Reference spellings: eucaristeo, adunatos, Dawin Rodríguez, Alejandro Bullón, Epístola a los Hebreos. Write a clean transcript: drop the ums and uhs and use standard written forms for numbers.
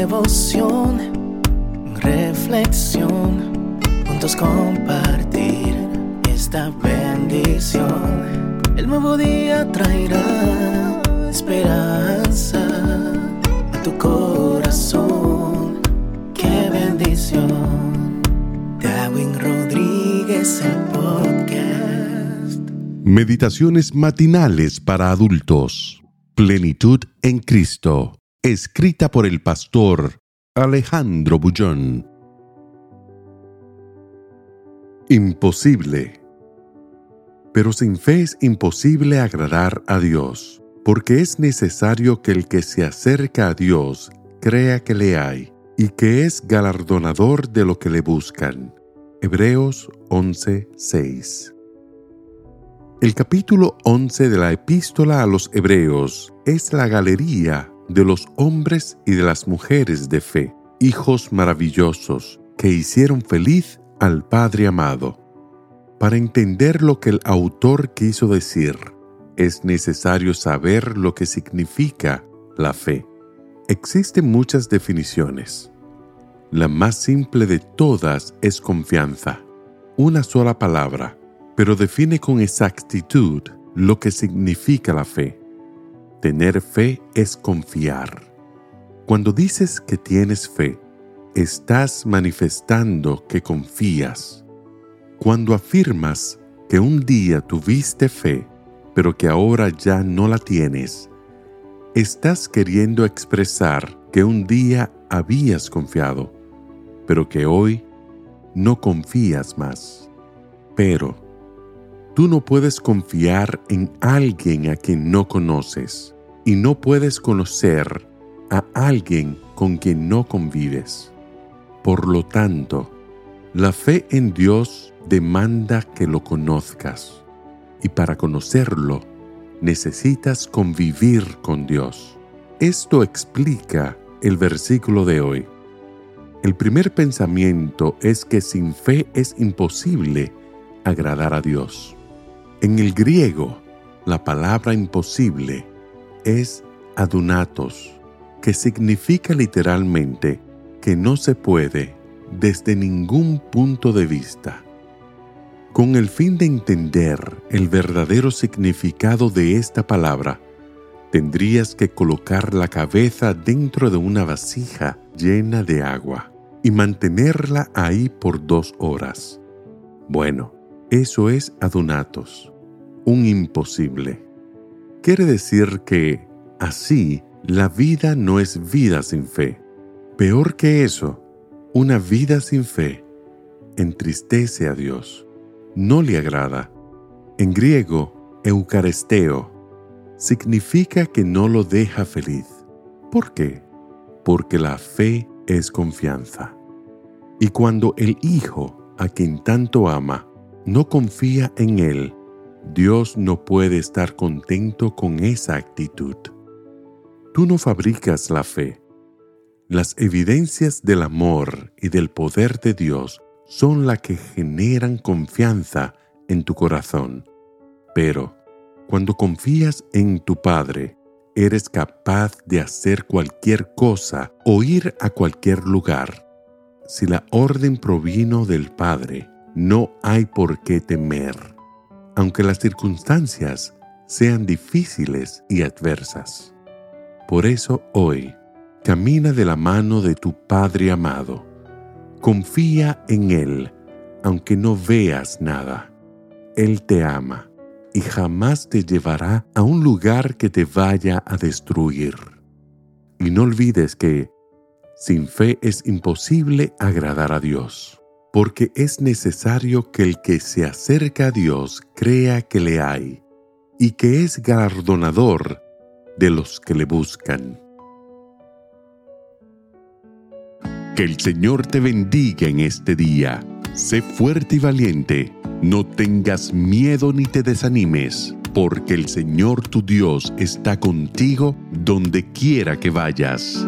devoción, reflexión, juntos compartir esta bendición. El nuevo día traerá esperanza a tu corazón. ¡Qué bendición! Dawin Rodríguez, el podcast. Meditaciones matinales para adultos. Plenitud en Cristo. Escrita por el pastor Alejandro Bullón. Imposible. Pero sin fe es imposible agradar a Dios, porque es necesario que el que se acerca a Dios crea que le hay, y que es galardonador de lo que le buscan. Hebreos 11:6. El capítulo 11 de la Epístola a los Hebreos es la galería de los hombres y de las mujeres de fe, hijos maravillosos, que hicieron feliz al Padre amado. Para entender lo que el autor quiso decir, es necesario saber lo que significa la fe. Existen muchas definiciones. La más simple de todas es confianza. Una sola palabra, pero define con exactitud lo que significa la fe. Tener fe es confiar. Cuando dices que tienes fe, estás manifestando que confías. Cuando afirmas que un día tuviste fe, pero que ahora ya no la tienes, estás queriendo expresar que un día habías confiado, pero que hoy no confías más. Pero tú no puedes confiar en alguien a quien no conoces, y no puedes conocer a alguien con quien no convives. Por lo tanto, la fe en Dios demanda que lo conozcas, y para conocerlo, necesitas convivir con Dios. Esto explica el versículo de hoy. El primer pensamiento es que sin fe es imposible agradar a Dios. En el griego, la palabra imposible es adunatos, que significa literalmente que no se puede desde ningún punto de vista. Con el fin de entender el verdadero significado de esta palabra, tendrías que colocar la cabeza dentro de una vasija llena de agua y mantenerla ahí por 2 horas. Bueno, eso es adunatos, un imposible. Quiere decir que, así, la vida no es vida sin fe. Peor que eso, una vida sin fe entristece a Dios, no le agrada. En griego, eucaristeo significa que no lo deja feliz. ¿Por qué? Porque la fe es confianza. Y cuando el Hijo, a quien tanto ama, no confía en Él, Dios no puede estar contento con esa actitud. Tú no fabricas la fe. Las evidencias del amor y del poder de Dios son las que generan confianza en tu corazón. Pero, cuando confías en tu Padre, eres capaz de hacer cualquier cosa o ir a cualquier lugar. Si la orden provino del Padre, no hay por qué temer, aunque las circunstancias sean difíciles y adversas. Por eso hoy, camina de la mano de tu Padre amado. Confía en Él, aunque no veas nada. Él te ama y jamás te llevará a un lugar que te vaya a destruir. Y no olvides que sin fe es imposible agradar a Dios, porque es necesario que el que se acerca a Dios crea que le hay, y que es galardonador de los que le buscan. Que el Señor te bendiga en este día. Sé fuerte y valiente. No tengas miedo ni te desanimes, porque el Señor tu Dios está contigo donde quiera que vayas.